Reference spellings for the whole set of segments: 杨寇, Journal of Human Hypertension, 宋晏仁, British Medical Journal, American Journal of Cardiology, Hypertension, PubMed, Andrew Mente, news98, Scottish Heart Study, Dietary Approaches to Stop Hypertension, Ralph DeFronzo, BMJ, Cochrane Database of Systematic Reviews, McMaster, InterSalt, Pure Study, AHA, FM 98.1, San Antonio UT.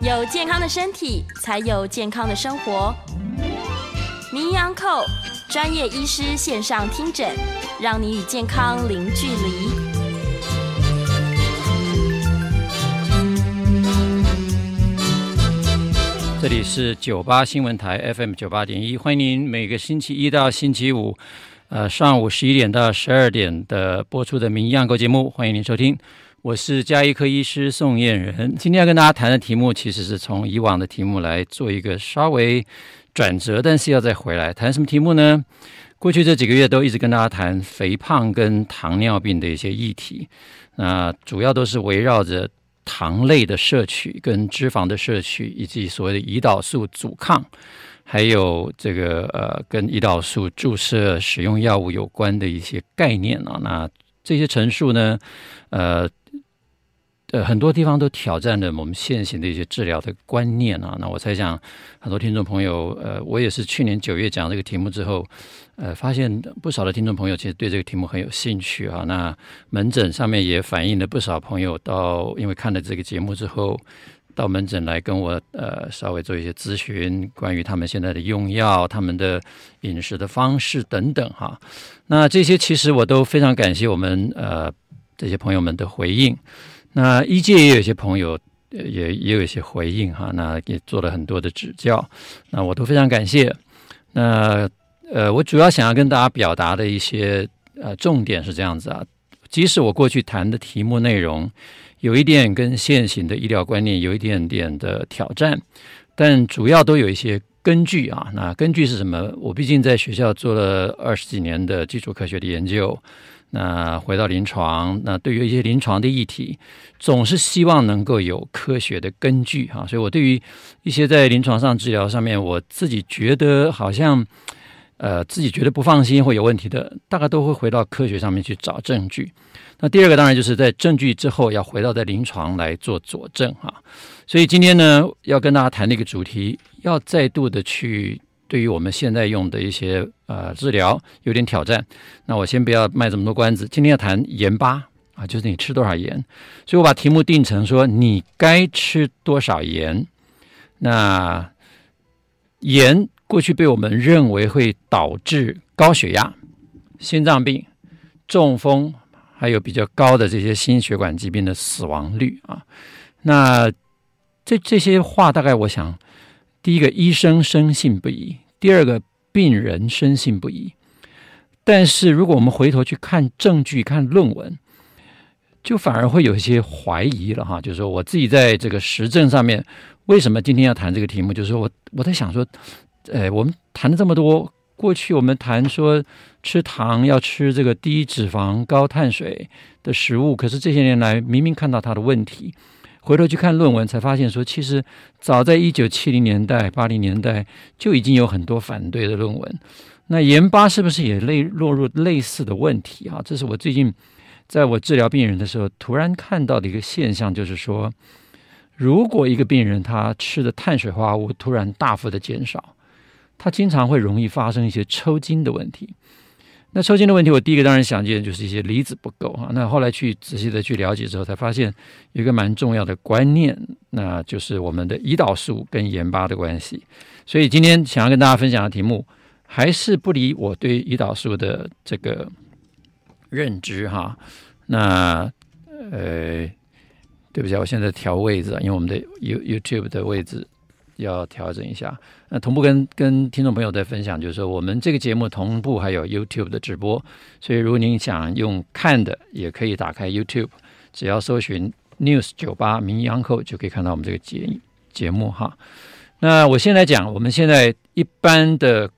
有健康的身体，才有健康的生活。名医杨寇专业医师线上听诊，让你与健康零距离。这里是98新闻台 FM 98.1， 欢迎您每个星期一到星期五，上午11点到12点的播出的名医杨寇节目，欢迎您收听。我是家医科医师宋晏仁，今天要跟大家谈的题目其实是从以往的题目来做一个稍微转折，但是要再回来谈什么题目呢？过去这几个月都一直跟大家谈肥胖跟糖尿病的一些议题，主要都是围绕着糖类的摄取跟脂肪的摄取，以及所谓的胰岛素阻抗，还有这个跟胰岛素注射使用药物有关的一些概念啊。那这些陈述呢，很多地方都挑战了我们现行的一些治疗的观念啊。那我猜想很多听众朋友，我也是去年9月讲这个题目之后，发现不少的听众朋友其实对这个题目很有兴趣啊。那门诊上面也反映了不少朋友到，因为看了这个节目之后，到门诊来跟我稍微做一些咨询，关于他们现在的用药、他们的饮食的方式等等哈。那这些其实我都非常感谢我们这些朋友们的回应。那医界也有一些朋友也有一些回应哈，那也做了很多的指教，那我都非常感谢。那我主要想要跟大家表达的一些重点是这样子啊，即使我过去谈的题目内容有一点跟现行的医疗观念有一点点的挑战，但主要都有一些根据啊。那根据是什么？我毕竟在学校做了20几年的基础科学的研究。那回到临床，那对于一些临床的议题，总是希望能够有科学的根据啊。所以我对于一些在临床上治疗上面，我自己觉得好像自己觉得不放心或有问题的，大概都会回到科学上面去找证据。那第二个当然就是在证据之后，要回到在临床来做佐证啊。所以今天呢，要跟大家谈的一个主题，要再度的去对于我们现在用的一些治疗有点挑战。那我先不要卖这么多关子，今天要谈盐巴啊，就是你吃多少盐。所以我把题目定成说你该吃多少盐。那盐过去被我们认为会导致高血压、心脏病、中风，还有比较高的这些心血管疾病的死亡率啊。那这些话大概我想，第一个医生深信不疑，第二个病人深信不疑。但是如果我们回头去看证据、看论文，就反而会有一些怀疑了哈。就是说我自己在这个实证上面，为什么今天要谈这个题目？就是说我在想说，我们谈了这么多，过去我们谈说吃糖要吃这个低脂肪、高碳水的食物，可是这些年来明明看到它的问题。回头去看论文才发现说，其实早在1970年代、80年代就已经有很多反对的论文。那盐巴是不是也落入类似的问题啊？这是我最近在我治疗病人的时候突然看到的一个现象，就是说如果一个病人他吃的碳水化合物突然大幅的减少，他经常会容易发生一些抽筋的问题。那抽筋的问题，我第一个当然想见就是一些离子不够啊。那后来去仔细的去了解之后，才发现有一个蛮重要的观念，那就是我们的胰岛素跟盐巴的关系。所以今天想要跟大家分享的题目，还是不离我对胰岛素的这个认知哈。那对不起，我现在调位置，因为我们的 YouTube 的位置要调整一下。那同步跟听众朋友在分享，就是说我们这个节目同步还有 YouTube 的直播，所以如果您想用看的，也可以打开 YouTube， 只要搜寻 news98 名医杨寇就可以看到我们这个节目哈。那我先来讲我们现在一般的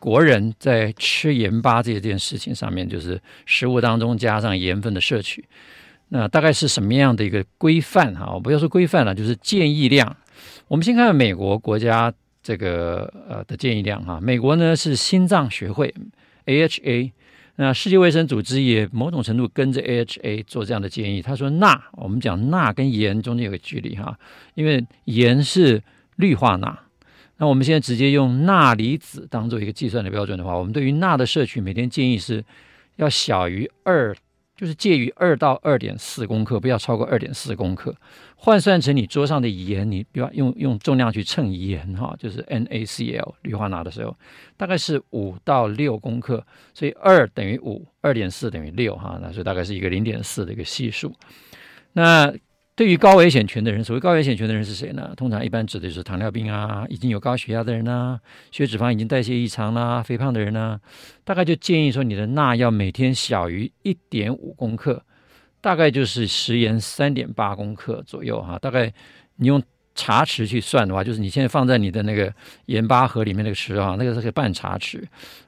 国人在吃盐巴这件事情上面，就是食物当中加上盐分的摄取，那大概是什么样的一个规范啊？我不要说规范了，就是建议量。我们先看美国国家这个的建议量啊。美国呢是心脏学会 AHA， 那世界卫生组织也某种程度跟着 AHA 做这样的建议。他说钠，我们讲钠跟盐中间有个距离哈，因为盐是氯化钠。那我们现在直接用钠离子当做一个计算的标准的话，我们对于钠的摄取每天建议是要小于2，就是介于2到 2.4 公克，不要超过 2.4 公克。换算成你桌上的盐，你不要 用重量去称盐，就是 NaCl 氯化钠的时候，大概是5到6公克，所以2等于5， 2.4 等于6，那所以大概是一个 0.4 的一个系数。那对于高危险群的人，所谓高危险群的人是谁呢？通常一般指的就是糖尿病啊，已经有高血压的人啊，血脂肪已经代谢异常啦，肥胖的人啊，大概就建议说你的钠要每天小于 1.5 公克，大概就是食盐 3.8 公克左右啊。大概你用茶匙去算的话，就是你现在放在你的那个盐巴盒里面那个匙啊，那个是个半茶匙，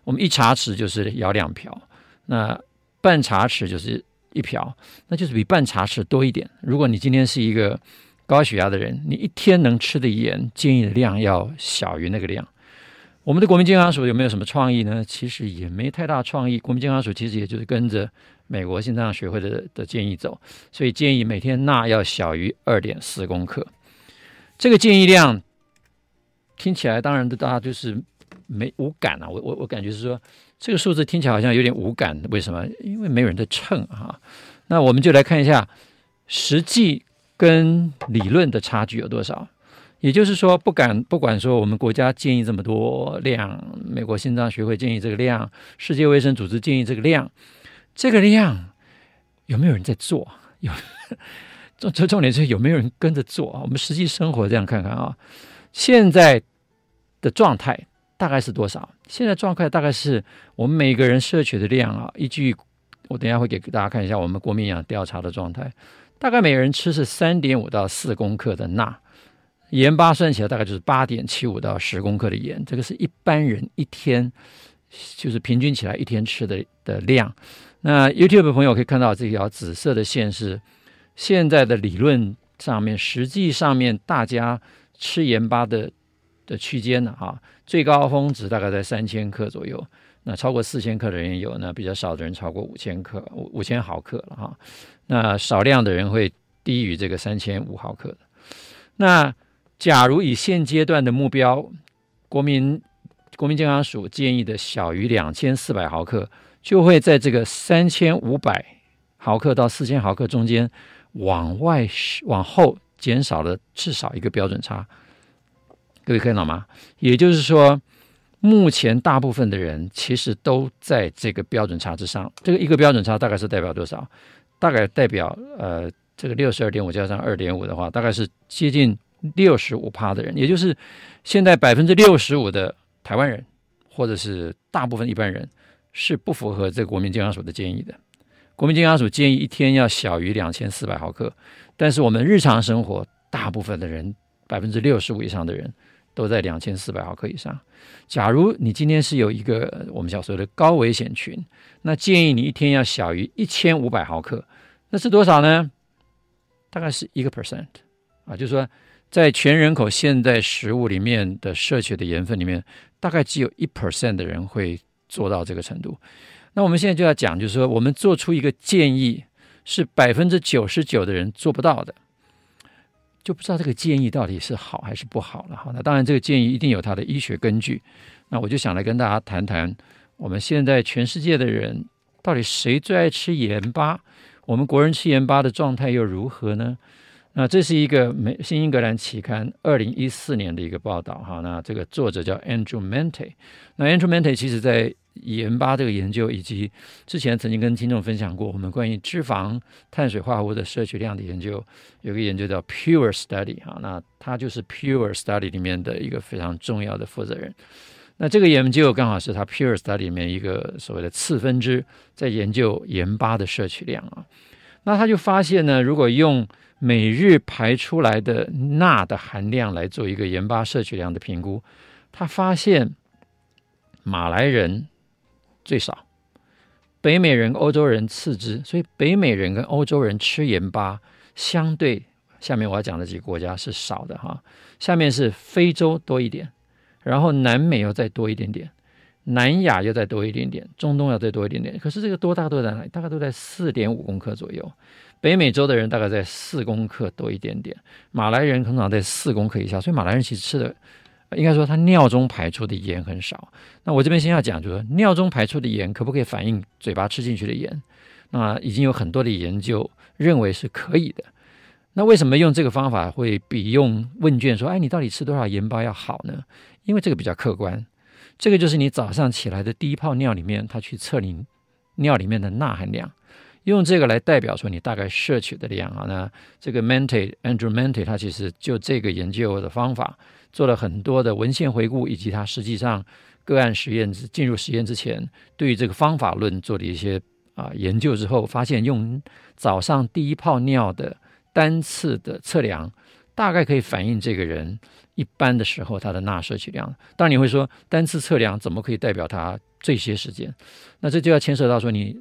我们一茶匙就是舀2瓢，那半茶匙就是1瓢，那就是比半茶匙多一点。如果你今天是一个高血压的人，你一天能吃的盐建议的量要小于那个量。我们的国民健康署有没有什么创意呢？其实也没太大创意，国民健康署其实也就是跟着美国心脏学会 的建议走，所以建议每天钠要小于 2.4 公克。这个建议量听起来当然大家就是没无感啊，我感觉是说这个数字听起来好像有点无感，为什么？因为没有人在称啊。那我们就来看一下实际跟理论的差距有多少。也就是说，不管说我们国家建议这么多量，美国心脏学会建议这个量，世界卫生组织建议这个量，有没有人在做？重点是有没有人跟着做？我们实际生活这样看看啊，现在的状态大概是多少？现在状态大概是我们每个人摄取的量啊，依据我等一下会给大家看一下我们国民营养调查的状态，大概每个人吃是 3.5 到4公克的钠，盐巴算起来大概就是 8.75 到10公克的盐，这个是一般人一天就是平均起来一天吃 的量。那 YouTube 的朋友可以看到这条紫色的线是现在的理论上面，实际上面大家吃盐巴的区间啊，最高峰值大概在3000克左右，那超过4000克的人有，那比较少的人超过5000克，5000毫克了哈。那少量的人会低于这个3500毫克的。那假如以现阶段的目标，国民健康署建议的小于2400毫克，就会在这个3500毫克到4000毫克中间往后减少了至少一个标准差。各位看到吗？也就是说，目前大部分的人其实都在这个标准差之上。这个一个标准差大概是代表多少？大概代表这个 62.5 加上 2.5 的话，大概是接近 65% 的人，也就是现在 65% 的台湾人或者是大部分一般人是不符合这个国民健康署的建议的。国民健康署建议一天要小于2400毫克，但是我们日常生活大部分的人， 65% 以上的人都在2400毫克以上。假如你今天是有一个我们叫做的高危险群，那建议你一天要小于1500毫克，那是多少呢？大概是 1% 啊，就是说在全人口现在食物里面的摄取的盐分里面，大概只有 1% 的人会做到这个程度。那我们现在就要讲，就是说我们做出一个建议是 99% 的人做不到的，就不知道这个建议到底是好还是不好了。那当然这个建议一定有它的医学根据，那我就想来跟大家谈谈我们现在全世界的人到底谁最爱吃盐巴，我们国人吃盐巴的状态又如何呢？那这是一个新英格兰期刊2014年的一个报道，那这个作者叫 Andrew Mente。 那 Andrew Mente 其实在盐巴这个研究，以及之前曾经跟听众分享过我们关于脂肪碳水化合物的摄取量的研究，有个研究叫 Pure Study， 那他就是 Pure Study 里面的一个非常重要的负责人。那这个研究刚好是他 Pure Study 里面一个所谓的次分支，在研究盐巴的摄取量啊。那他就发现呢，如果用每日排出来的钠的含量来做一个盐巴摄取量的评估，他发现马来人最少，北美人、欧洲人次之，所以北美人跟欧洲人吃盐巴相对下面我要讲的几个国家是少的哈。下面是非洲多一点，然后南美又再多一点点，南亚又再多一点点，中东又再多一点点。可是这个多大都在哪里？大概都在 4.5 公克左右。北美洲的人大概在4公克多一点点，马来人通常在4公克以下，所以马来人其实吃的应该说他尿中排出的盐很少。那我这边先要讲就是尿中排出的盐可不可以反映嘴巴吃进去的盐，那已经有很多的研究认为是可以的。那为什么用这个方法会比用问卷说你到底吃多少盐巴要好呢？因为这个比较客观，这个就是你早上起来的第一泡尿里面，它去测你尿里面的钠含量，用这个来代表说你大概摄取的量啊。那这个 Andrew Mente 他其实就这个研究的方法做了很多的文献回顾，以及他实际上个案实验进入实验之前对于这个方法论做了一些研究之后，发现用早上第一泡尿的单次的测量大概可以反映这个人一般的时候他的钠摄取量。当然你会说单次测量怎么可以代表他这些时间，那这就要牵涉到说你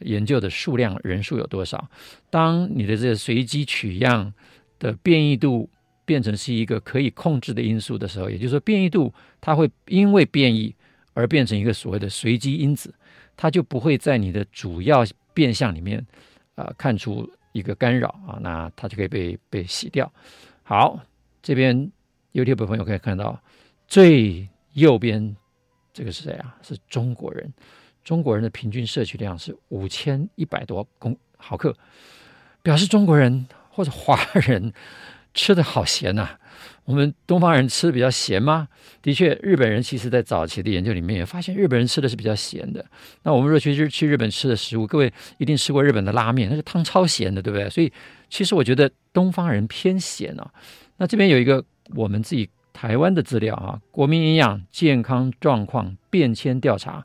研究的数量人数有多少。当你的这个随机取样的变异度变成是一个可以控制的因素的时候，也就是说变异度它会因为变异而变成一个所谓的随机因子，它就不会在你的主要变项里面看出一个干扰那它就可以被洗掉。好，这边 YouTube 朋友可以看到最右边这个是谁啊？是中国人。中国人的平均摄取量是5100多毫克，表示中国人或者华人吃的好咸啊。我们东方人吃的比较咸吗？的确，日本人其实在早期的研究里面也发现日本人吃的是比较咸的。那我们若去日本吃的食物，各位一定吃过日本的拉面，那个汤超咸的，对不对？所以其实我觉得东方人偏咸啊。那这边有一个我们自己台湾的资料啊，国民营养健康状况变迁调查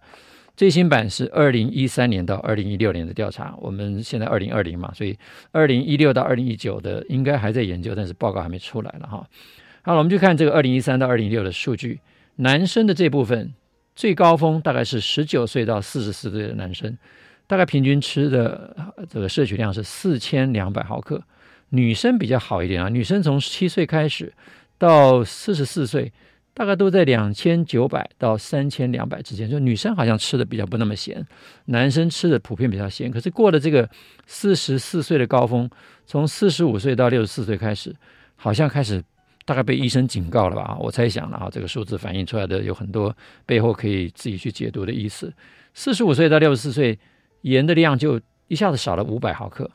最新版是2013年到2016年的调查，我们现在2020嘛，所以2016到2019的应该还在研究，但是报告还没出来了哈。好，我们去看这个2013到2016的数据。男生的这部分最高峰大概是19岁到44岁的男生，大概平均吃的这个摄取量是4200毫克。女生比较好一点啊，女生从7岁开始到44岁大概都在2900到3200之间，就女生好像吃的比较不那么咸，男生吃的普遍比较咸。可是过了这个44岁的高峰，从45岁到64岁开始，好像开始大概被医生警告了吧，我猜想了这个数字反映出来的有很多背后可以自己去解读的意思。45岁到64岁盐的量就一下子少了500毫克，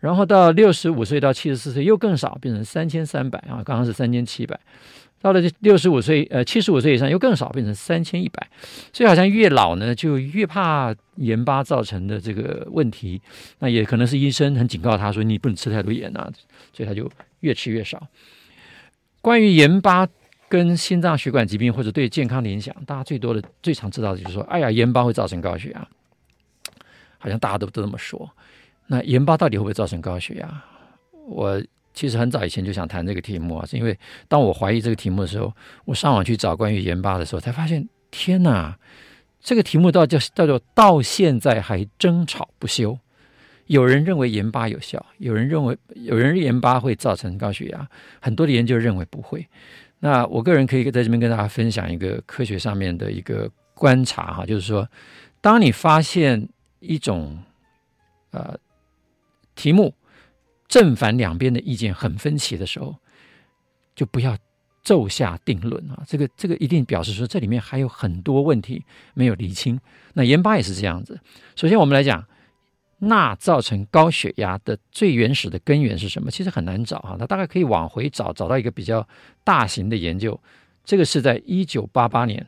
然后到65岁到74岁又更少，变成3300刚刚是3700，到了75岁以上又更少，变成3100。所以好像越老呢就越怕盐巴造成的这个问题，那也可能是医生很警告他说你不能吃太多盐所以他就越吃越少。关于盐巴跟心脏血管疾病或者对健康的影响，大家最常知道的就是说盐巴会造成高血压，好像大家都这么说。那盐巴到底会不会造成高血压？我其实很早以前就想谈这个题目是因为当我怀疑这个题目的时候，我上网去找关于盐巴的时候才发现，天哪，这个题目到现在还争吵不休。有人认为盐巴有效，有人认为盐巴会造成高血压，很多的研究认为不会。那我个人可以在这边跟大家分享一个科学上面的一个观察就是说，当你发现一种题目正反两边的意见很分歧的时候，就不要骤下定论这个一定表示说这里面还有很多问题没有厘清。那盐巴也是这样子。首先我们来讲钠造成高血压的最原始的根源是什么，其实很难找它大概可以往回找到一个比较大型的研究，这个是在1988年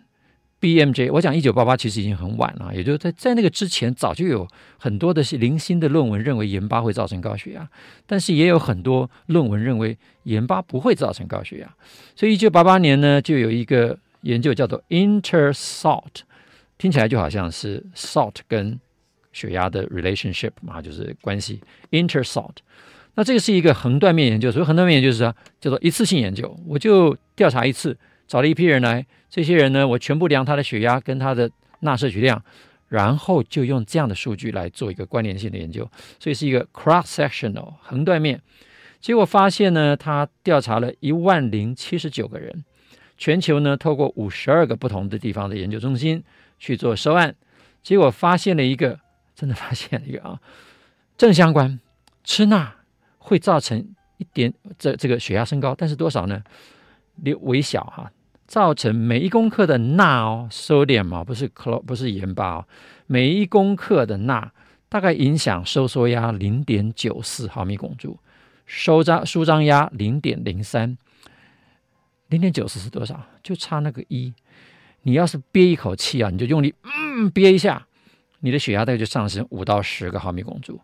BMJ。 我讲1988其实已经很晚了，也就是在那个之前早就有很多的零星的论文认为盐巴会造成高血压，但是也有很多论文认为盐巴不会造成高血压。所以1988年呢就有一个研究叫做 InterSalt， 听起来就好像是 salt 跟血压的 relationship 就是关系 InterSalt。 那这个是一个横断面研究，所以横断面研究是叫做一次性研究，我就调查一次找了一批人来，这些人呢，我全部量他的血压跟他的钠摄取量，然后就用这样的数据来做一个关联性的研究，所以是一个 cross-sectional 横断面。结果发现呢，他调查了10079个人，全球呢透过52个不同的地方的研究中心去做收案，结果发现了一个，真的发现了一个啊，正相关，吃钠会造成一点这个血压升高，但是多少呢？微小哈，造成每一公克的钠哦 ，sodium 啊，不是盐巴哦，每一公克的钠大概影响收缩压 0.94 毫米汞柱。舒张压 0.03 0.94 是多少？就差那个1。你要是憋一口气啊，你就用力憋一下，你的血压大概就上升5到10个毫米汞柱。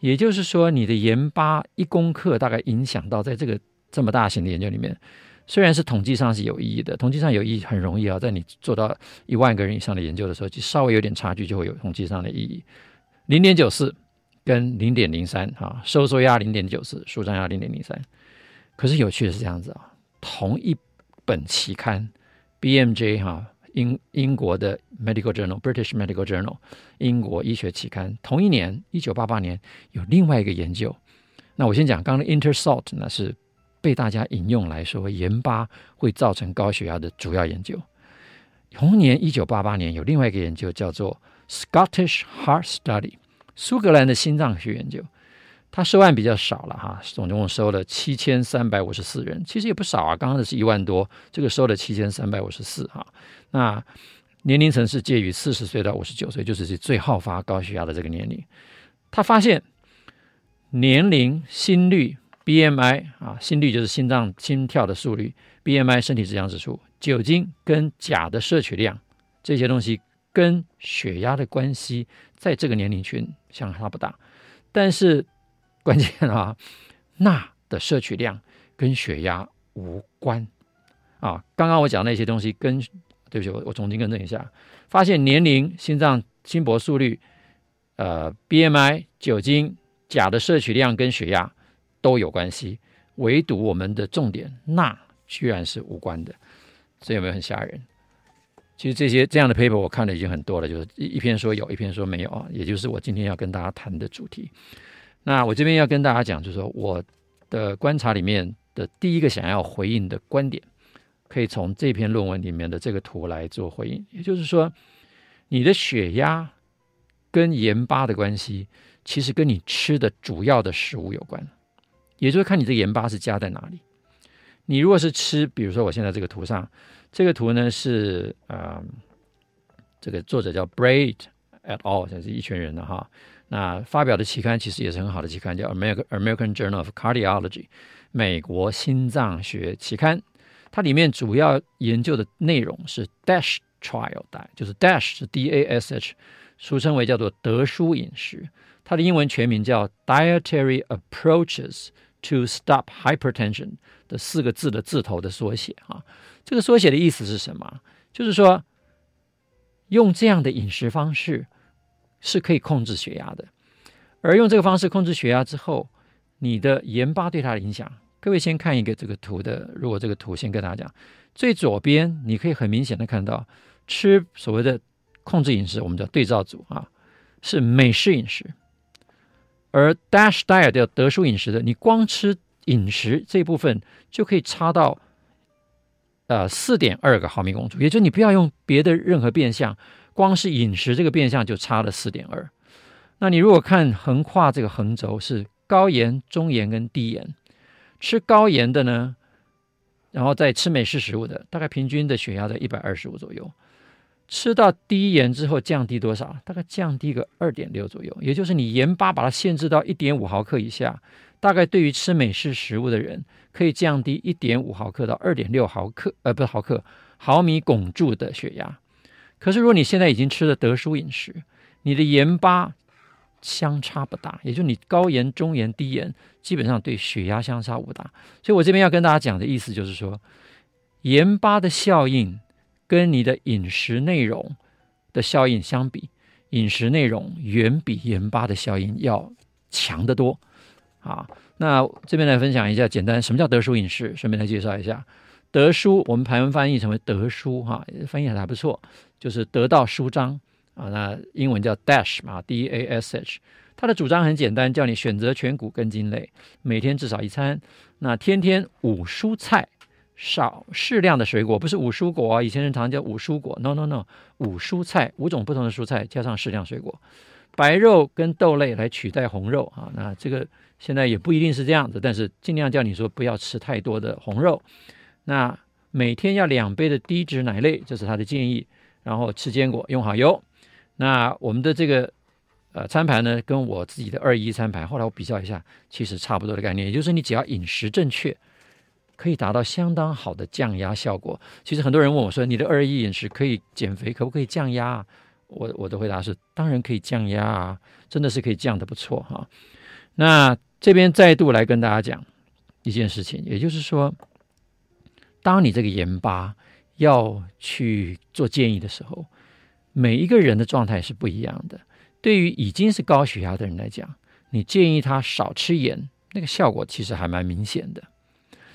也就是说，你的盐巴一公克大概影响到，在这个这么大型的研究里面，虽然是统计上是有意义的，统计上有意义很容易啊，在你做到10000个人以上的研究的时候，就稍微有点差距就会有统计上的意义。0.94跟 0.03 啊，收缩压 0.94， 舒张压 0.03。 可是有趣的是这样子啊，同一本期刊 BMJ 啊，英国的 Medical Journal， British Medical Journal， 英国医学期刊，同一年1988年有另外一个研究。那我先讲刚刚的 InterSalt 呢，是被大家引用来说盐巴会造成高血压的主要研究。同年1988年有另外一个研究叫做 Scottish Heart Study，苏格兰的心脏学研究，他收案比较少了哈，总共收了7354人，其实也不少啊，刚刚的是10000多，这个收了7354哈。那年龄层是介于40岁到59岁，就是最好发高血压的这个年龄。他发现年龄、心率、BMI 啊，心率就是心脏心跳的速率 ，BMI 身体质量指数、酒精跟钾的摄取量这些东西，跟血压的关系在这个年龄群相差不大，但是关键啊，钠的摄取量跟血压无关啊。刚刚我讲那些东西跟，对不起，我重新更正一下，发现年龄、心搏速率、BMI、酒精、钾的摄取量跟血压都有关系，唯独我们的重点钠居然是无关的，这有没有很吓人？其实这样的 paper 我看了已经很多了，就是一篇说有，一篇说没有啊，也就是我今天要跟大家谈的主题。那我这边要跟大家讲，就是说我的观察里面的第一个想要回应的观点，可以从这篇论文里面的这个图来做回应。也就是说，你的血压跟盐巴的关系，其实跟你吃的主要的食物有关，也就是看你这盐巴是加在哪里。你如果是吃，比如说我现在这个图上，这个图呢是这个作者叫 Braid et al， 这是一群人的哈。那发表的期刊其实也是很好的期刊，叫 American Journal of Cardiology， 美国心脏学期刊。它里面主要研究的内容是 DASH trial， 就是 DASH 是 DASH， 俗称为叫做德叔饮食。它的英文全名叫 Dietary Approaches to Stop Hypertension 的四个字的字头的缩写啊。这个缩写的意思是什么？就是说用这样的饮食方式是可以控制血压的，而用这个方式控制血压之后，你的盐巴对它的影响，各位先看一个这个图的，如果这个图先跟大家讲，最左边你可以很明显的看到，吃所谓的控制饮食，我们叫对照组啊，是美式饮食，而 DASH diet 叫德叔饮食的，你光吃饮食这部分就可以差到4.2 个毫米汞柱，也就是你不要用别的任何变项，光是饮食这个变项就差了 4.2。 那你如果看横跨这个横轴是高盐、中盐跟低盐，吃高盐的呢，然后再吃美式食物的，大概平均的血压在125左右，吃到低盐之后降低多少？大概降低个 2.6 左右，也就是你盐巴把它限制到 1.5 毫克以下，大概对于吃美式食物的人可以降低 1.5 毫克到 2.6 毫克不是毫克，毫米汞柱的血压。可是如果你现在已经吃了德叔饮食，你的盐巴相差不大，也就是你高盐、中盐、低盐基本上对血压相差不大。所以我这边要跟大家讲的意思就是说，盐巴的效应跟你的饮食内容的效应相比，饮食内容远比盐巴的效应要强得多啊。那这边来分享一下简单什么叫德叔饮食，顺便来介绍一下得书，我们台湾翻译成为得书哈，翻译还不错，就是得到书章啊，那英文叫 Dash 嘛 ，DASH。他的主张很简单，叫你选择全谷根茎类，每天至少一餐，那天天五蔬菜，少适量的水果，不是五蔬果啊，以前人常叫五蔬果 ，no， 五蔬菜，五种不同的蔬菜加上适量水果，白肉跟豆类来取代红肉啊，那这个现在也不一定是这样子，但是尽量叫你说不要吃太多的红肉，那每天要2杯的低脂奶类，这是他的建议，然后吃坚果，用好油，那我们的这个。餐盘呢，跟我自己的2-1餐盘，后来我比较一下，其实差不多的概念，也就是你只要饮食正确，可以达到相当好的降压效果。其实很多人问我说，你的2-1饮食可以减肥，可不可以降压啊？我的回答是，当然可以降压啊，真的是可以降得不错哈。那这边再度来跟大家讲一件事情，也就是说，当你这个盐巴要去做建议的时候，每一个人的状态是不一样的。对于已经是高血压的人来讲，你建议他少吃盐，那个效果其实还蛮明显的。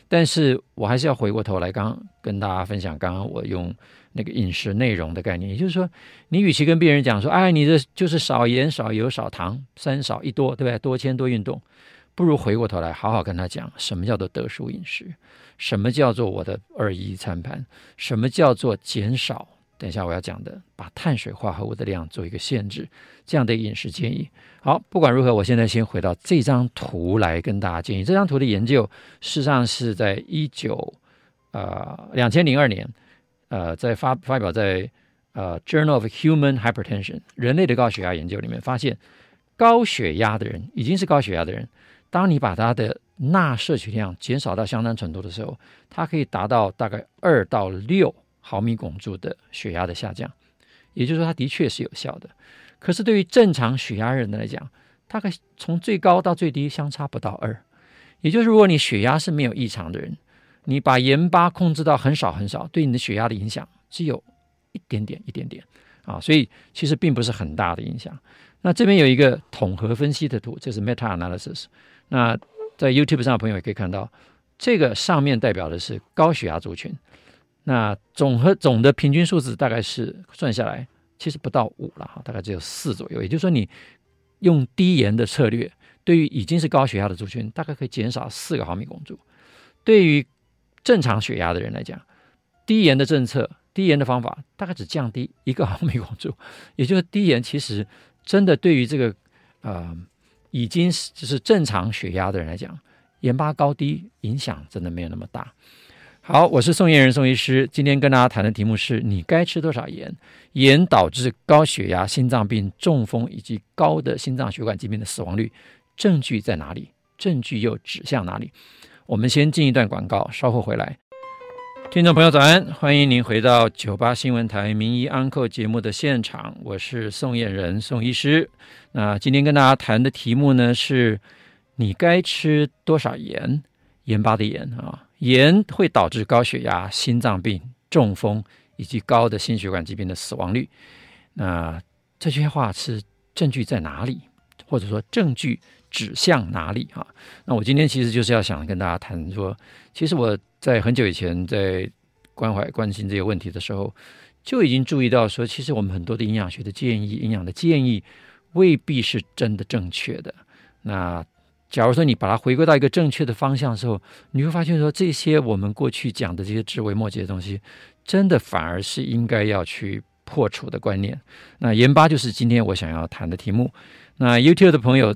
但是我还是要回过头来，刚跟大家分享，刚刚我用那个饮食内容的概念，也就是说，你与其跟病人讲说，哎，你这就是少盐、少油、少糖，3少1多，对不对？多牵多运动，不如回过头来好好跟他讲，什么叫做得舒饮食，什么叫做我的2-1餐盘，什么叫做减少。等一下我要讲的，把碳水化合物的量做一个限制，这样的饮食建议。好，不管如何，我现在先回到这张图来跟大家建议。这张图的研究事实上是在2002年在发表在Journal of Human Hypertension 人类的高血压研究里面，发现高血压的人，已经是高血压的人，当你把他的钠摄取量减少到相当程度的时候，它可以达到大概2到6毫米汞柱的血压的下降，也就是说它的确是有效的。可是对于正常血压人来讲，大概从最高到最低相差不到2，也就是如果你血压是没有异常的人，你把盐巴控制到很少很少，对你的血压的影响只有一点点啊，所以其实并不是很大的影响。那这边有一个统合分析的图，这是 meta analysis， 那在 YouTube 上的朋友也可以看到，这个上面代表的是高血压族群，那总的平均数字大概是算下来其实不到5了，大概只有4左右，也就是说你用低盐的策略，对于已经是高血压的族群大概可以减少4个毫米汞柱，对于正常血压的人来讲，低盐的政策，低盐的方法大概只降低1个毫米汞柱，也就是低盐其实真的对于这个已经就是正常血压的人来讲，盐巴高低影响真的没有那么大。好，我是宋晏仁宋医师，今天跟大家谈的题目是，你该吃多少盐，盐导致高血压、心脏病、中风以及高的心脏血管疾病的死亡率，证据在哪里，证据又指向哪里。我们先进一段广告，稍后回来。听众朋友早安，欢迎您回到98新闻台名医Uncle节目的现场，我是宋晏仁宋医师。那今天跟大家谈的题目呢是，你该吃多少盐，盐巴的盐啊，盐会导致高血压、心脏病、中风以及高的心血管疾病的死亡率。那这些话是证据在哪里，或者说证据指向哪里啊？那我今天其实就是要想跟大家谈说，其实我在很久以前在关心这些问题的时候，就已经注意到说，其实我们很多的营养学的建议、营养的建议未必是真的正确的。那假如说你把它回归到一个正确的方向的时候，你会发现说，这些我们过去讲的这些枝微末节的东西，真的反而是应该要去破除的观念。那盐巴就是今天我想要谈的题目。那 YouTube 的朋友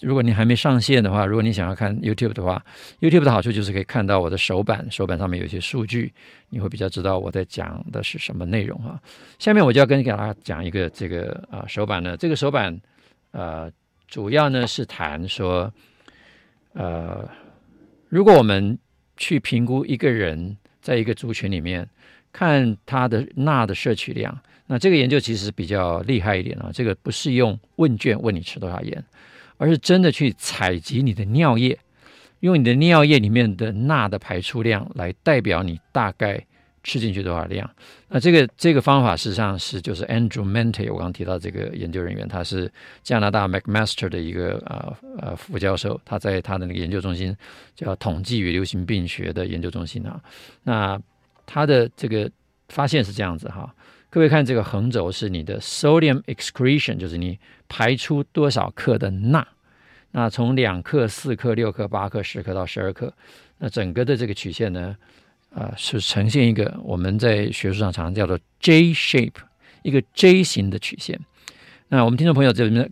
如果你还没上线的话，如果你想要看 YouTube 的话， YouTube 的好处就是可以看到我的手板上面有一些数据，你会比较知道我在讲的是什么内容啊。下面我就要跟大家讲一个这个手板呢，这个手板主要呢是谈说如果我们去评估一个人在一个族群里面看他的钠的摄取量，那这个研究其实比较厉害一点啊，这个不是用问卷问你吃多少盐，而是真的去采集你的尿液，用你的尿液里面的钠的排出量来代表你大概吃进去多少量。那这个方法事实上是就是 Andrew Mente 我刚提到这个研究人员，他是加拿大 McMaster 的一个副教授，他在他的那个研究中心叫统计与流行病学的研究中心啊。那他的这个发现是这样子哈，各位看这个横轴是你的 sodium excretion， 就是你排出多少克的钠。那从2克、4克、6克、8克、10克到12克，那整个的这个曲线呢是呈现一个我们在学术上常叫做 J shape， 一个 J 型的曲线。那我们听众朋友在这边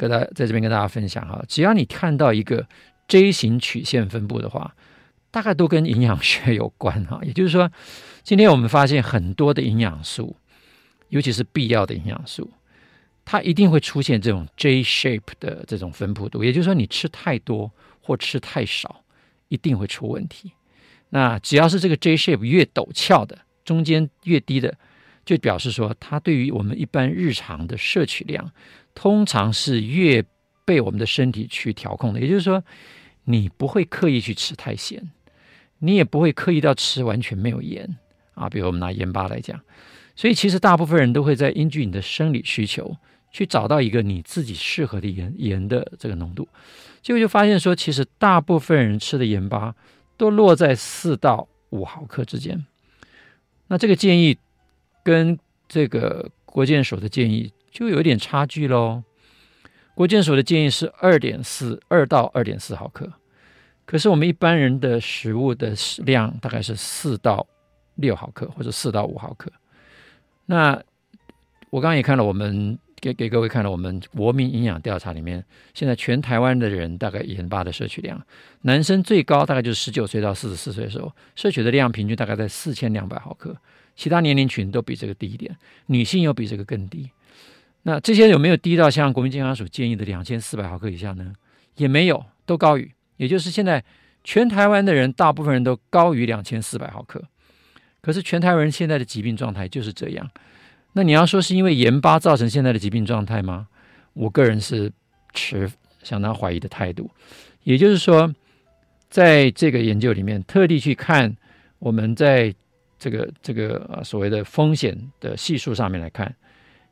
跟大家分享哈，只要你看到一个 J 型曲线分布的话，大概都跟营养学有关哈。也就是说，今天我们发现很多的营养素，尤其是必要的营养素，它一定会出现这种 J shape 的这种分布度，也就是说你吃太多或吃太少一定会出问题。那只要是这个 J shape 越陡峭的，中间越低的，就表示说它对于我们一般日常的摄取量通常是越被我们的身体去调控的。也就是说你不会刻意去吃太咸，你也不会刻意到吃完全没有盐啊，比如我们拿盐巴来讲。所以其实大部分人都会在依据你的生理需求去找到一个你自己适合的 盐的这个浓度。结果就发现说，其实大部分人吃的盐巴都落在4到5毫克之间。那这个建议跟这个国健署的建议就有点差距咯。国健署的建议是 2到 2.4 毫克，可是我们一般人的食物的量大概是4到6毫克，或者4到5毫克。那我刚刚也看了，我们给各位看了我们国民营养调查里面，现在全台湾的人大概盐巴的摄取量，男生最高大概就是19岁到44岁的时候，摄取的量平均大概在4200毫克，其他年龄群都比这个低一点，女性又比这个更低。那这些有没有低到像国民健康署建议的2400毫克以下呢？也没有，都高于，也就是现在全台湾的人大部分人都高于2400毫克。可是全台湾人现在的疾病状态就是这样。那你要说是因为盐巴造成现在的疾病状态吗？我个人是持相当怀疑的态度。也就是说，在这个研究里面特地去看我们在这个所谓的风险的系数上面来看，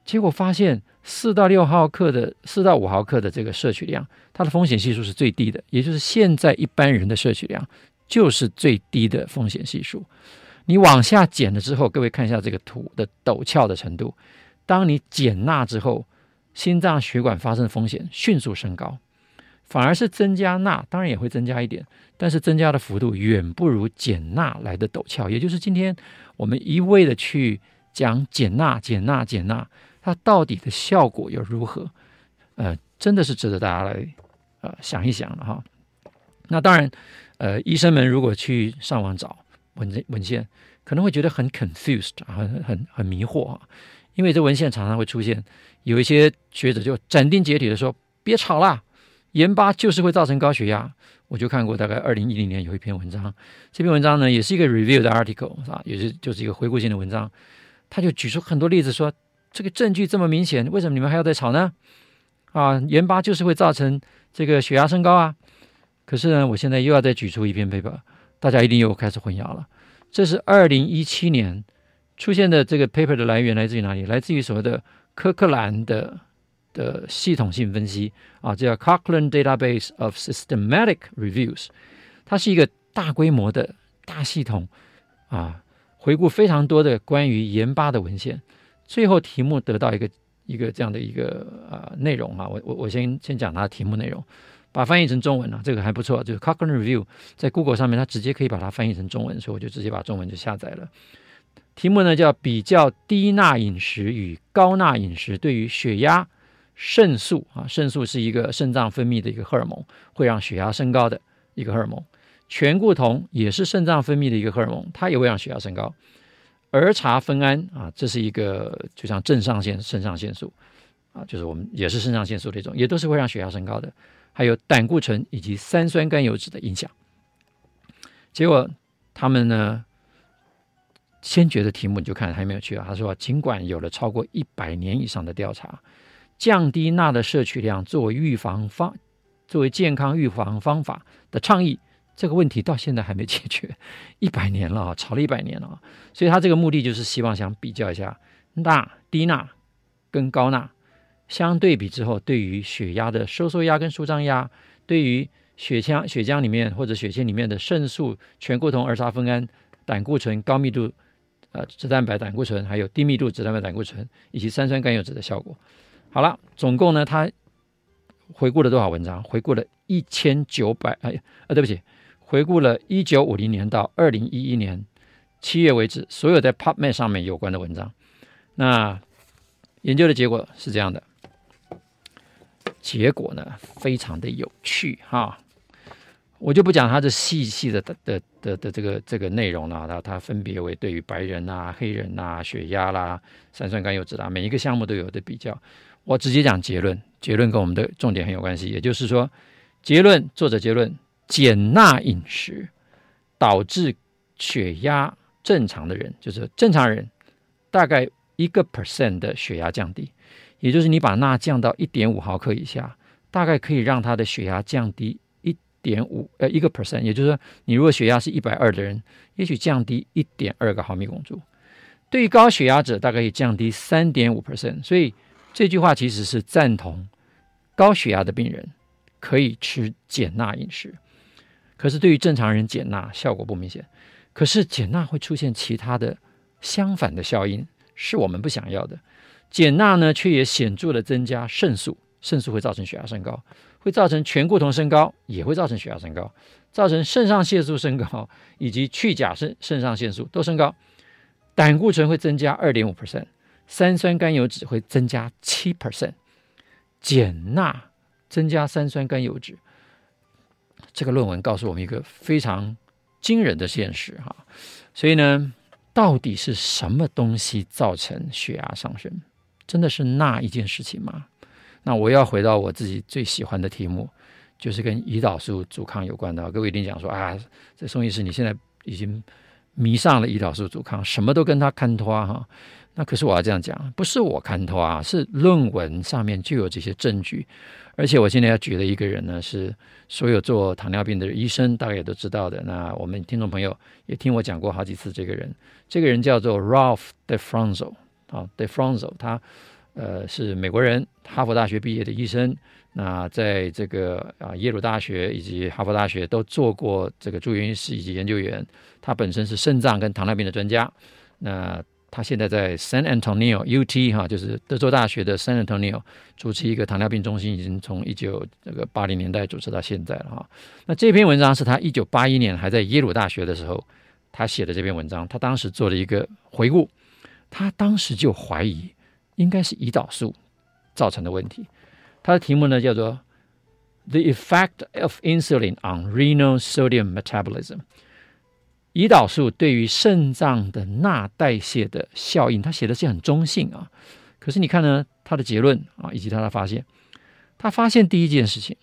结果发现4到5毫克的这个摄取量，它的风险系数是最低的，也就是现在一般人的摄取量就是最低的风险系数。你往下减了之后，各位看一下这个图的陡峭的程度，当你减钠之后，心脏血管发生的风险迅速升高，反而是增加钠当然也会增加一点，但是增加的幅度远不如减钠来的陡峭。也就是今天我们一味的去讲减钠，它到底的效果又如何，真的是值得大家来想一想了哈。那当然医生们如果去上网找文献可能会觉得很 confused， 很迷惑，因为这文献常常会出现有一些学者就斩钉截铁的说别吵啦，盐巴就是会造成高血压。我就看过大概2010年有一篇文章，这篇文章呢也是一个 review 的 article， 也就是一个回顾性的文章，他就举出很多例子说这个证据这么明显，为什么你们还要再吵呢盐巴就是会造成这个血压升高啊。可是呢，我现在又要再举出一篇 paper，大家一定又开始混淆了。这是2017年出现的这个 paper 的来源来自于哪里？来自于所谓的科克兰的系统性分析，叫 Cochrane Database of Systematic Reviews。 它是一个大规模的大系统，回顾非常多的关于盐巴的文献，最后题目得到一个这样的一个内容，我先讲它的题目内容，把它翻译成中文，这个还不错，就是 Cochrane Review 在 Google 上面它直接可以把它翻译成中文，所以我就直接把中文就下载了。题目呢叫比较低钠饮食与高钠饮食对于血压、肾素，肾素是一个肾脏分泌的一个荷尔蒙，会让血压升高的一个荷尔蒙，醛固酮也是肾脏分泌的一个荷尔蒙，它也会让血压升高，儿茶酚胺，这是一个就像正上腺肾上腺素，就是我们也是肾上腺素的一种，也都是会让血压升高的，还有胆固醇以及三酸甘油脂的影响。结果他们呢先决的题目你就看还没有去，他说尽管有了超过100年以上的调查，降低钠的摄取量作为健康预防方法的倡议这个问题到现在还没解决，100年了，吵了100年了。所以他这个目的就是希望想比较一下钠、低钠跟高钠相对比之后，对于血压的收缩压跟舒张压，对于血浆里面或者血腺里面的肾素、醛固酮、儿茶酚胺、胆固醇、高密度脂蛋白胆固醇，还有低密度脂蛋白胆固醇以及三酸甘油酯的效果。好了，总共呢，他回顾了多少文章？回顾了1950年到2011年7月为止所有在 PubMed 上面有关的文章。那研究的结果是这样的，结果呢非常的有趣哈，我就不讲它的细细的这个内容了，它分别为对于白人啊、黑人啊、血压啦、三酸甘油酯啦，每一个项目都有的比较。我直接讲结论，结论跟我们的重点很有关系，也就是说，作者结论，减钠饮食导致血压正常的人，就是正常人大概1% 的血压降低，也就是你把钠降到 1.5 毫克以下，大概可以让他的血压降低1.5%， 也就是说你如果血压是120的人，也许降低 1.2 个毫米汞柱，对于高血压者大概可以降低 3.5%。 所以这句话其实是赞同高血压的病人可以吃减钠饮食，可是对于正常人减钠效果不明显，可是减钠会出现其他的相反的效应，是我们不想要的。减钠呢却也显著的增加肾素，肾素会造成血压升高，会造成醛固酮升高，也会造成血压升高，造成肾上腺素升高，以及去甲肾上腺素都升高。胆固醇会增加 2.5%， 三酸甘油酯会增加 7%， 减钠增加三酸甘油酯。这个论文告诉我们一个非常惊人的现实哈，所以呢，到底是什么东西造成血压上升？真的是钠一件事情吗？那我要回到我自己最喜欢的题目，就是跟胰岛素阻抗有关的。各位一定讲说啊，这宋医师你现在已经迷上了胰岛素阻抗，什么都跟他看脱哈。那可是我要这样讲，不是我看脱啊，是论文上面就有这些证据。而且我现在要举的一个人呢，是所有做糖尿病的医生大概也都知道的。那我们听众朋友也听我讲过好几次这个人，这个人叫做 Ralph DeFronzo 啊 ，DeFronzo 他是美国人，哈佛大学毕业的医生，那在这个耶鲁大学以及哈佛大学都做过这个住院医师以及研究员。他本身是肾脏跟糖尿病的专家。那他现在在 San Antonio UT 哈，就是德州大学的 San Antonio 主持一个糖尿病中心，已经从1980年代主持到现在了哈。那这篇文章是他1981年还在耶鲁大学的时候他写的这篇文章，他当时做了一个回顾，他当时就怀疑应该是胰岛素造成的问题。他的题目呢叫做 The Effect of Insulin on Renal Sodium Metabolism，胰岛素对于肾脏的钠代谢的效应。他写的是很中性啊，可是你看呢，他的结论啊，以及他的发现。他发现第一件事情，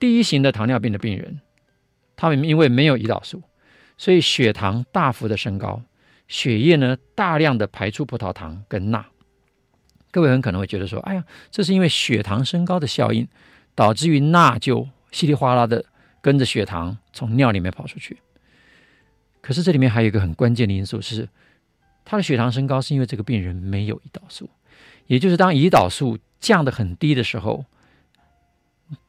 第一型的糖尿病的病人，他们因为没有胰岛素，所以血糖大幅的升高，血液呢大量的排出葡萄糖跟钠。各位很可能会觉得说，哎呀，这是因为血糖升高的效应，导致于钠就稀里哗啦的跟着血糖从尿里面跑出去。可是这里面还有一个很关键的因素，是他的血糖升高是因为这个病人没有胰岛素，也就是当胰岛素降得很低的时候，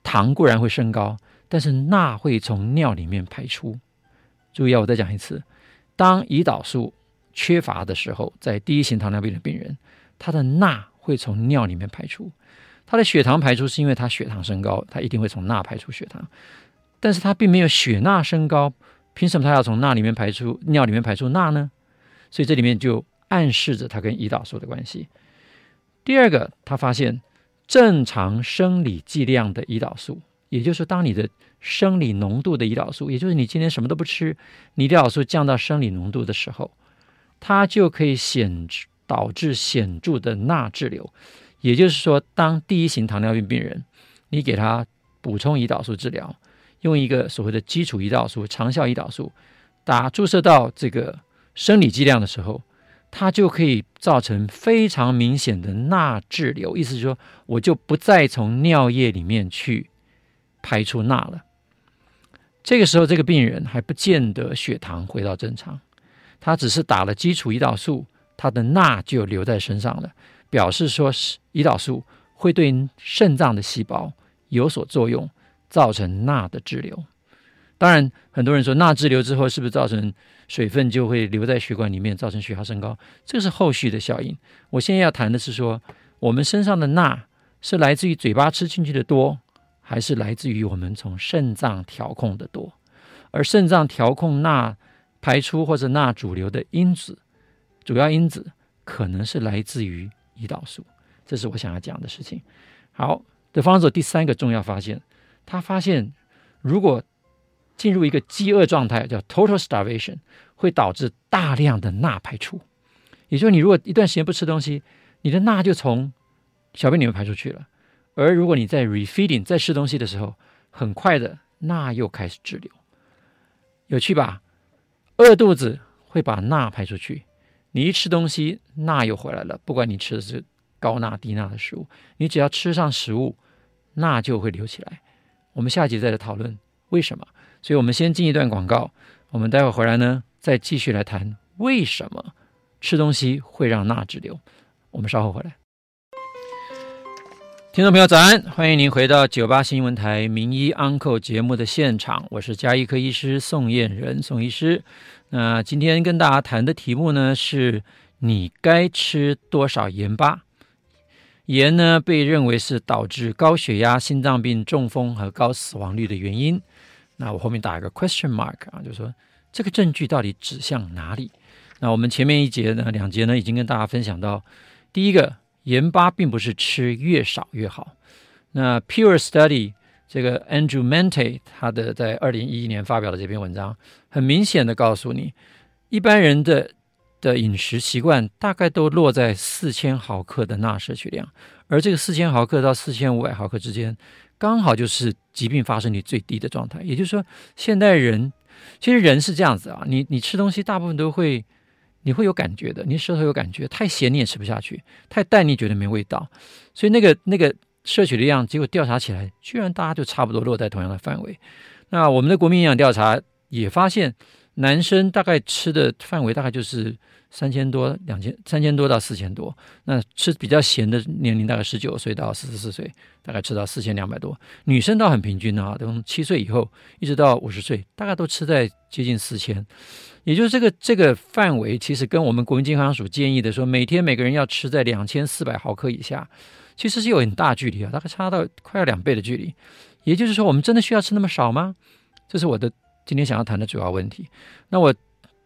糖固然会升高，但是钠会从尿里面排出。注意啊，我再讲一次，当胰岛素缺乏的时候，在第一型糖尿病的病人，他的钠会从尿里面排出。他的血糖排出是因为他血糖升高，他一定会从钠排出血糖，但是他并没有血钠升高，凭什么他要从尿里面排出钠呢？所以这里面就暗示着它跟胰岛素的关系。第二个，他发现正常生理剂量的胰岛素，也就是当你的生理浓度的胰岛素，也就是你今天什么都不吃，你胰岛素降到生理浓度的时候，它就可以导致显著的钠滞留。也就是说，当第一型糖尿病病人，你给他补充胰岛素治疗，用一个所谓的基础胰岛素、长效胰岛素注射到这个生理剂量的时候，它就可以造成非常明显的钠滞留，意思是说，我就不再从尿液里面去排出钠了。这个时候这个病人还不见得血糖回到正常，他只是打了基础胰岛素，他的钠就留在身上了，表示说胰岛素会对肾脏的细胞有所作用，造成钠的滞留。当然很多人说钠滞留之后是不是造成水分就会留在血管里面，造成血压升高，这是后续的效应。我现在要谈的是说，我们身上的钠是来自于嘴巴吃进去的多，还是来自于我们从肾脏调控的多。而肾脏调控钠排出或者钠主流的因子，主要因子可能是来自于胰岛素，这是我想要讲的事情。好，DeFronzo第三个重要发现，他发现如果进入一个饥饿状态，叫 total starvation， 会导致大量的钠排出。也就是你如果一段时间不吃东西，你的钠就从小便里面排出去了，而如果你在 refeeding 在吃东西的时候，很快的钠又开始滞留。有趣吧？饿肚子会把钠排出去，你一吃东西钠又回来了，不管你吃的是高钠低钠的食物，你只要吃上食物，钠就会留起来。我们下集再来讨论为什么。所以我们先进一段广告，我们待会回来呢，再继续来谈为什么吃东西会让钠滞留。我们稍后回来。听众朋友早安，欢迎您回到98新闻台名医 Uncle 节目的现场，我是家医科医师宋晏仁宋医师。那今天跟大家谈的题目呢是，你该吃多少盐巴？盐呢被认为是导致高血压、心脏病、中风和高死亡率的原因。那我后面打一个 question mark 啊，就是说这个证据到底指向哪里？那我们前面一节呢，两节呢已经跟大家分享到，第一个，盐巴并不是吃越少越好。那 Pure Study 这个 Andrew Mente 他的在2011年发表的这篇文章，很明显的告诉你，一般人的饮食习惯大概都落在4000毫克的钠摄取量，而这个4000毫克到4500毫克之间，刚好就是疾病发生率最低的状态。也就是说，现代人其实人是这样子啊，你吃东西大部分都会，你会有感觉的，你舌头有感觉，太咸你也吃不下去，太淡你觉得没味道，所以那个摄取的量，结果调查起来居然大家就差不多落在同样的范围。那我们的国民营养调查也发现，男生大概吃的范围大概就是3000多到4000多，那吃比较咸的年龄大概19岁到44岁，大概吃到4200多。女生倒很平均啊，从7岁以后一直到50岁，大概都吃在接近4000。也就是这个范围，其实跟我们国民健康署建议的说每天每个人要吃在2400毫克以下，其实是有很大距离啊，大概差到快要2倍的距离。也就是说，我们真的需要吃那么少吗？这是我的今天想要谈的主要问题。那我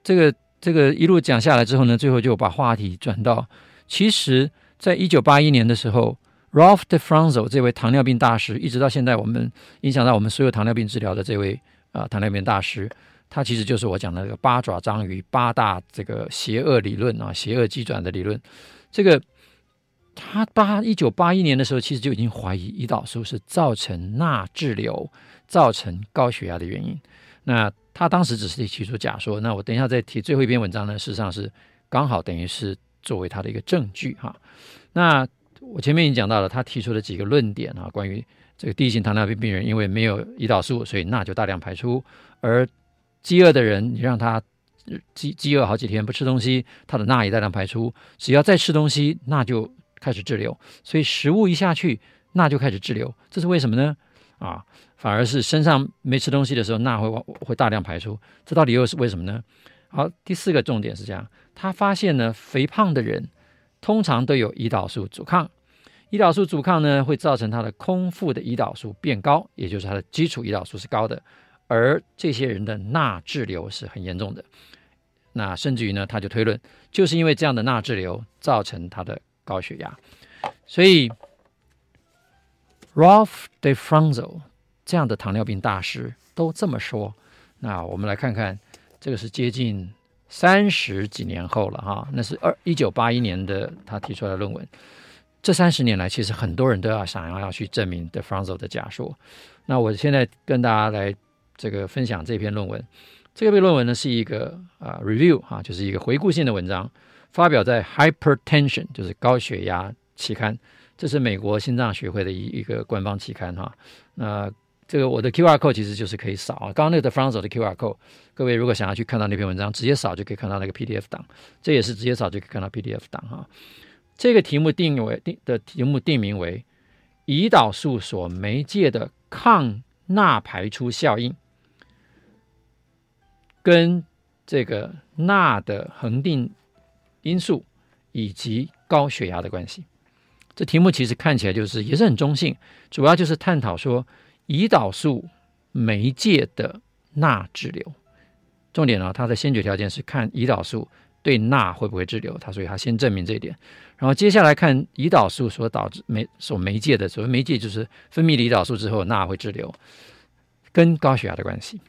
这个一路讲下来之后呢，最后就把话题转到，其实在1981年的时候， Ralph DeFronzo 这位糖尿病大师，一直到现在我们影响到我们所有糖尿病治疗的这位糖尿病大师，他其实就是我讲的那个八爪章鱼八大这个邪恶理论啊，邪恶机转的理论。这个他1981年的时候其实就已经怀疑胰岛素是造成钠滞留、造成高血压的原因。那他当时只是提出假说，那我等一下再提最后一篇文章呢，事实上是刚好等于是作为他的一个证据哈。那我前面已经讲到了他提出的几个论点啊，关于这个第一型糖尿病病人因为没有胰岛素，所以钠就大量排出，而饥饿的人你让他饥饿好几天不吃东西，他的钠也大量排出，只要再吃东西钠就开始滞留，所以食物一下去钠就开始滞留，这是为什么呢？啊，反而是身上没吃东西的时候钠会大量排出，这到底又是为什么呢？好，第四个重点是这样，他发现呢，肥胖的人通常都有胰岛素阻抗，胰岛素阻抗呢会造成他的空腹的胰岛素变高，也就是他的基础胰岛素是高的，而这些人的钠滞留是很严重的。那甚至于呢，他就推论就是因为这样的钠滞留造成他的高血压。所以Ralph DeFronzo 这样的糖尿病大师都这么说。那我们来看看，这个是接近30几年后了哈，那是1981年的他提出来的论文。这30年来，其实很多人都要想要去证明 DeFronzo 的假说。那我现在跟大家来这个分享这篇论文。这篇论文呢是一个review 啊，就是一个回顾性的文章，发表在 Hypertension 就是高血压期刊。这是美国心脏学会的一个官方期刊哈，那这个我的 QR code 其实就是可以扫啊，刚刚那个 DeFronzo 的 QR code， 各位如果想要去看到那篇文章，直接扫就可以看到那个 PDF 档，这也是直接扫就可以看到 PDF 档哈。这个题目定名为胰岛素所媒介的抗钠排出效应跟这个钠的恒定因素以及高血压的关系。这题目其实看起来就是也是很中性，主要就是探讨说胰岛素媒介的钠滞留。重点呢，它的先决条件是看胰岛素对钠会不会滞留，它所以它先证明这一点。然后接下来看胰岛素所导致媒介的，所谓媒介就是分泌胰岛素之后钠会滞留，跟高血压的关系。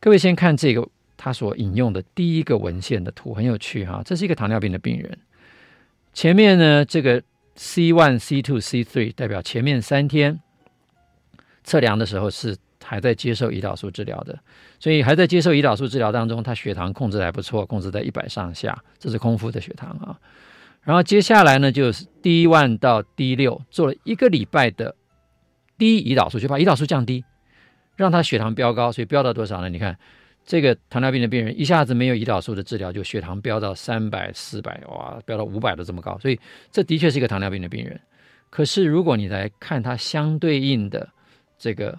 各位先看这个他所引用的第一个文献的图，很有趣哈。这是一个糖尿病的病人，前面呢这个 C1 C2 C3 代表前面3天测量的时候是还在接受胰岛素治疗的，所以还在接受胰岛素治疗当中，他血糖控制还不错，控制在100上下，这是空腹的血糖啊。然后接下来呢就是 D1 到 D6 做了1个礼拜的低胰岛素，就把胰岛素降低，让他血糖飙高，所以飙到多少呢？你看这个糖尿病的病人一下子没有胰岛素的治疗，就血糖飙到300、400，哇，飙到500都这么高，所以这的确是一个糖尿病的病人。可是如果你来看它相对应的这个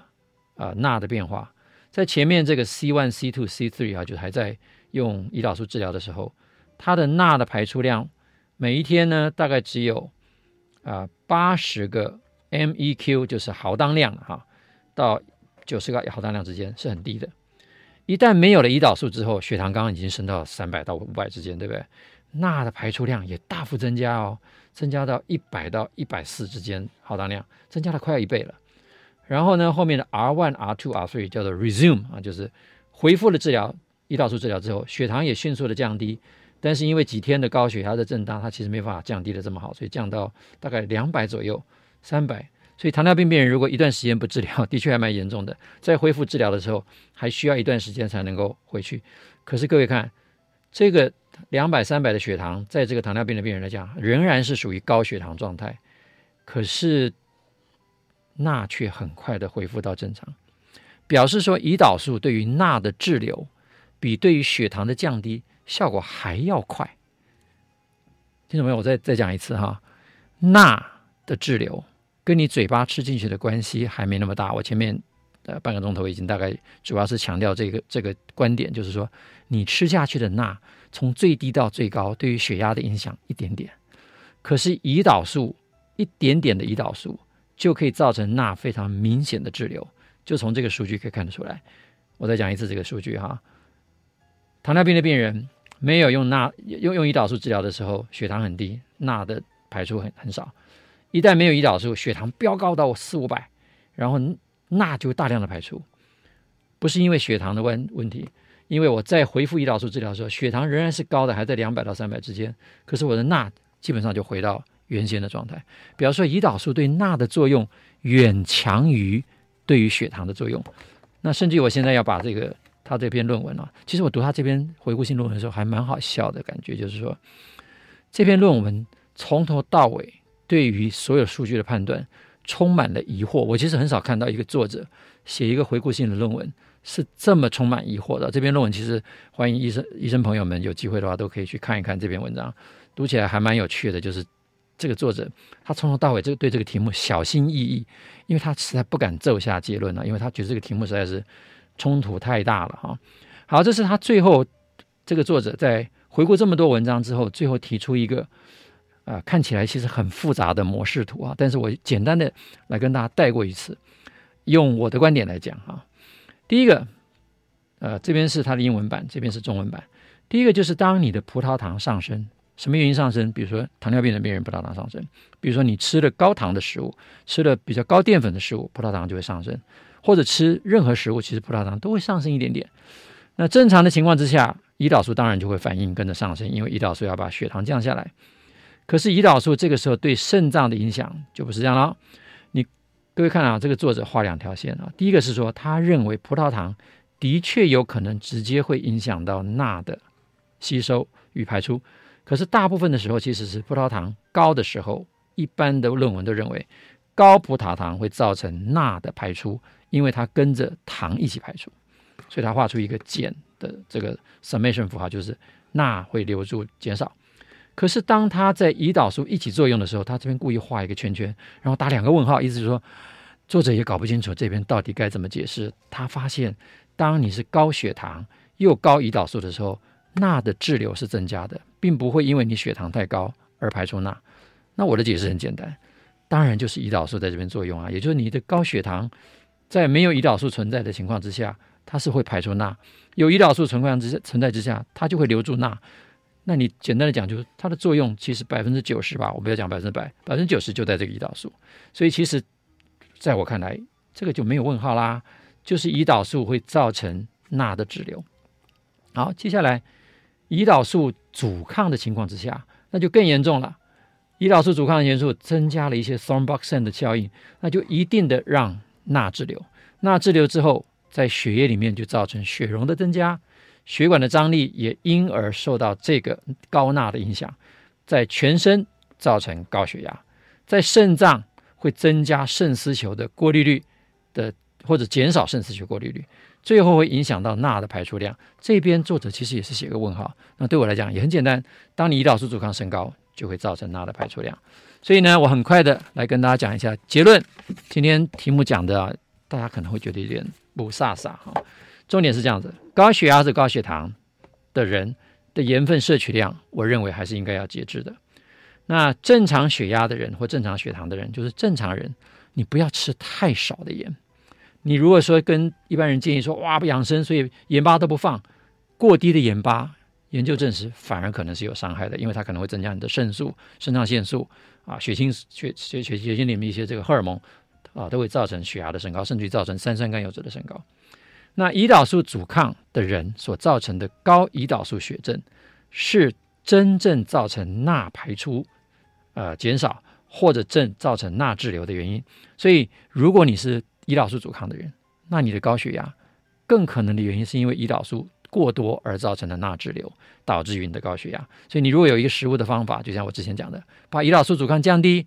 钠的变化，在前面这个 C1 C2 C3 啊，就还在用胰岛素治疗的时候，它的钠的排出量每一天呢大概只有80个 MEQ， 就是毫当量啊，到90个毫当量之间，是很低的。一旦没有了胰岛素之后，血糖刚刚已经升到300到500之间，对不对？钠的排出量也大幅增加哦，增加到100到140之间，毫当量增加了快要1倍了。然后呢，后面的 R1 R2 R3 叫做 resume 啊，就是恢复了治疗，胰岛素治疗之后，血糖也迅速的降低，但是因为几天的高血压的震荡，它其实没办法降低的这么好，所以降到大概200左右300。所以糖尿病病人如果一段时间不治疗，的确还蛮严重的，在恢复治疗的时候还需要一段时间才能够回去。可是各位看这个 200-300 的血糖，在这个糖尿病的病人来讲仍然是属于高血糖状态，可是钠却很快的恢复到正常，表示说胰岛素对于钠的滞留比对于血糖的降低效果还要快。听众朋友，我再讲一次哈，钠的滞留跟你嘴巴吃进去的关系还没那么大。我前面半个钟头已经大概主要是强调这个观点，就是说你吃下去的钠从最低到最高对于血压的影响一点点，可是胰岛素一点点的胰岛素就可以造成钠非常明显的滞留，就从这个数据可以看得出来。我再讲一次这个数据哈，糖尿病的病人没有用胰岛素治疗的时候，血糖很低，钠的排出很少。一旦没有胰岛素，血糖飙高到400-500，然后钠就大量的排出，不是因为血糖的问题，因为我在恢复胰岛素治疗的时候，血糖仍然是高的，还在200到300之间，可是我的钠基本上就回到原先的状态。比方说，胰岛素对钠的作用远强于对于血糖的作用。那甚至我现在要把他这篇论文啊，其实我读他这篇回顾性论文的时候还蛮好笑的感觉，就是说这篇论文从头到尾对于所有数据的判断充满了疑惑。我其实很少看到一个作者写一个回顾性的论文是这么充满疑惑的。这篇论文其实欢迎医生朋友们有机会的话都可以去看一看这篇文章，读起来还蛮有趣的。就是这个作者他从头到尾对这个题目小心翼翼，因为他实在不敢奏下结论了，因为他觉得这个题目实在是冲突太大了哈。好，这是他最后这个作者在回顾这么多文章之后，最后提出一个看起来其实很复杂的模式图啊，但是我简单的来跟大家带过一次。用我的观点来讲啊，第一个，这边是它的英文版，这边是中文版。第一个就是当你的葡萄糖上升，什么原因上升？比如说糖尿病的病人葡萄糖上升，比如说你吃了高糖的食物，吃了比较高淀粉的食物，葡萄糖就会上升，或者吃任何食物，其实葡萄糖都会上升一点点。那正常的情况之下，胰岛素当然就会反应跟着上升，因为胰岛素要把血糖降下来。可是胰岛素这个时候对肾脏的影响就不是这样了。各位看啊，这个作者画两条线啊。第一个是说，他认为葡萄糖的确有可能直接会影响到钠的吸收与排出。可是大部分的时候其实是葡萄糖高的时候，一般的论文都认为高葡萄糖会造成钠的排出，因为它跟着糖一起排除，所以它画出一个减的这个 summation 符号，就是钠会留住减少。可是当它在胰岛素一起作用的时候，它这边故意画一个圈圈，然后打两个问号，意思是说作者也搞不清楚这边到底该怎么解释。他发现当你是高血糖又高胰岛素的时候，钠的滞留是增加的，并不会因为你血糖太高而排出钠。那我的解释很简单，当然就是胰岛素在这边作用啊，也就是你的高血糖在没有胰岛素存在的情况之下，它是会排出钠，有胰岛素存在之下，它就会留住钠。那你简单的讲，就是它的作用其实 90% 吧，我不要讲 100%， 90% 就在这个胰岛素。所以其实在我看来，这个就没有问号啦，就是胰岛素会造成钠的滞留。好，接下来胰岛素阻抗的情况之下，那就更严重了。胰岛素阻抗的元素增加了一些 thromboxane 的效应，那就一定的让钠滞留。钠滞留之后，在血液里面就造成血容的增加，血管的张力也因而受到这个高钠的影响，在全身造成高血压，在肾脏会增加肾丝球的过滤率的，或者减少肾丝球过滤率，最后会影响到钠的排出量。这边作者其实也是写个问号。那对我来讲也很简单，当你胰岛素阻抗升高，就会造成钠的排出量。所以呢，我很快的来跟大家讲一下结论。今天题目讲的、大家可能会觉得有点不飒飒哈。重点是这样子，高血压是高血糖的人的盐分摄取量，我认为还是应该要节制的。那正常血压的人或正常血糖的人，就是正常人，你不要吃太少的盐。你如果说跟一般人建议说哇不养生，所以盐巴都不放，过低的盐巴研究证实反而可能是有伤害的，因为它可能会增加你的肾素、肾上腺素、血清里面一些这个荷尔蒙都会造成血压的升高，甚至造成三酸甘油脂的升高。那胰岛素阻抗的人所造成的高胰岛素血症，是真正造成钠排出减少，或者正造成钠滞留的原因。所以如果你是胰岛素阻抗的人，那你的高血压更可能的原因是因为胰岛素过多而造成的钠滞留，导致于你的高血压。所以你如果有一个食物的方法，就像我之前讲的，把胰岛素阻抗降低，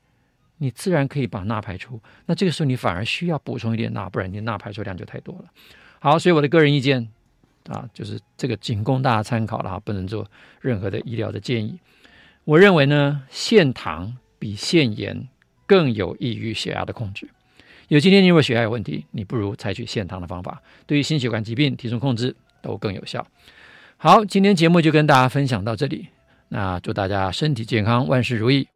你自然可以把钠排出。那这个时候你反而需要补充一点钠，不然你钠排出量就太多了。好，所以我的个人意见就是这个仅供大家参考了，不能做任何的医疗的建议。我认为呢，限糖比限盐更有益于血压的控制。有今天你如果血压有问题，你不如采取限糖的方法，对于心血管疾病、体重控制都更有效。好，今天节目就跟大家分享到这里，那祝大家身体健康，万事如意。